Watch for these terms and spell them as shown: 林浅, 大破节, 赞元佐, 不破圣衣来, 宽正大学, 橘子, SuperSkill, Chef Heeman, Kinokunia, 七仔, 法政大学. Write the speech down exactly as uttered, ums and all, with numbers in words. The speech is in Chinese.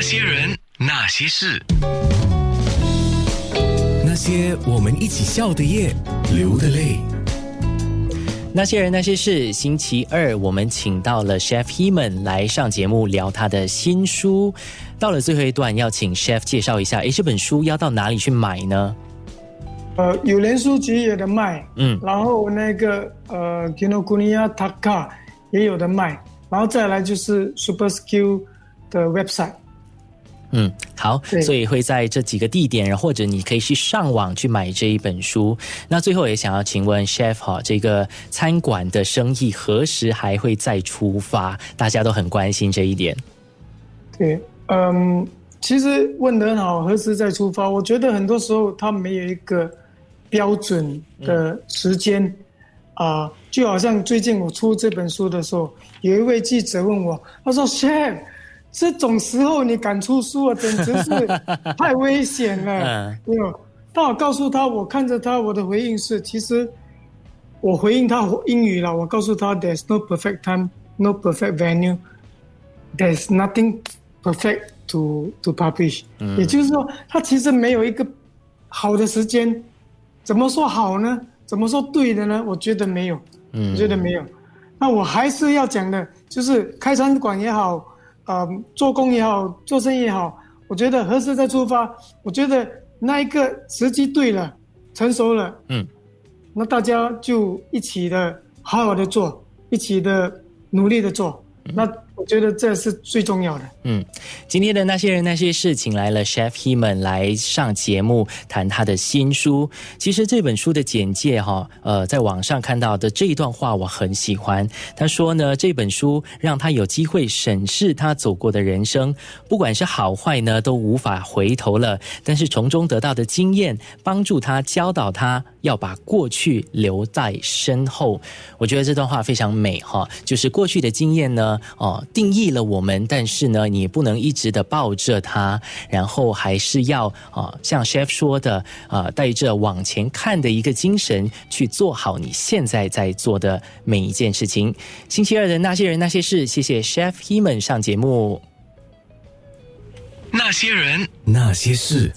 那些人，那些事，那些我们一起笑的夜，流的泪。那些人那些事，星期二我们请到了 Chef Heeman 来上节目聊他的新书。到了最后一段，要请 Chef 介绍一下，诶，这本书要到哪里去买呢？呃，有连书籍也有的卖，嗯，然后那个呃 Kinokunia Taka 也有的卖，然后再来就是 SuperSkill 的 website。嗯，好，所以会在这几个地点，或者你可以去上网去买这一本书。那最后也想要请问 Chef 哈，这个餐馆的生意何时还会再出发？大家都很关心这一点。对，嗯，其实问得很好，何时再出发？我觉得很多时候它没有一个标准的时间啊、嗯呃，就好像最近我出这本书的时候，有一位记者问我，他说 Chef。这种时候你敢出书啊，简直是太危险了。嗯，但我告诉他，我看着他，我的回应是，其实我回应他英语了。我告诉他 ，There's no perfect time, no perfect venue, there's nothing perfect to to publish。嗯，也就是说，他其实没有一个好的时间。怎么说好呢？怎么说对的呢？我觉得没有，嗯，我觉得没有。那我还是要讲的，就是开餐馆也好。呃，做工也好，做生意也好，我觉得何时再出发，我觉得那一个时机对了，成熟了，嗯，那大家就一起的好好的做，一起的努力的做，嗯，那我觉得这是最重要的。嗯，今天的那些人那些事，请来了 Chef Heeman 来上节目谈他的新书。其实这本书的简介哈，呃，在网上看到的这一段话我很喜欢。他说呢，这本书让他有机会审视他走过的人生，不管是好坏呢，都无法回头了。但是从中得到的经验，帮助他教导他要把过去留在身后。我觉得这段话非常美哈，就是过去的经验呢，哦。定义了我们，但是呢，你不能一直的抱着它，然后还是要啊、呃，像 Chef 说的啊、呃，带着往前看的一个精神去做好你现在在做的每一件事情。星期二的那些人那些事，谢谢 Chef Heeman 上节目。那些人那些事。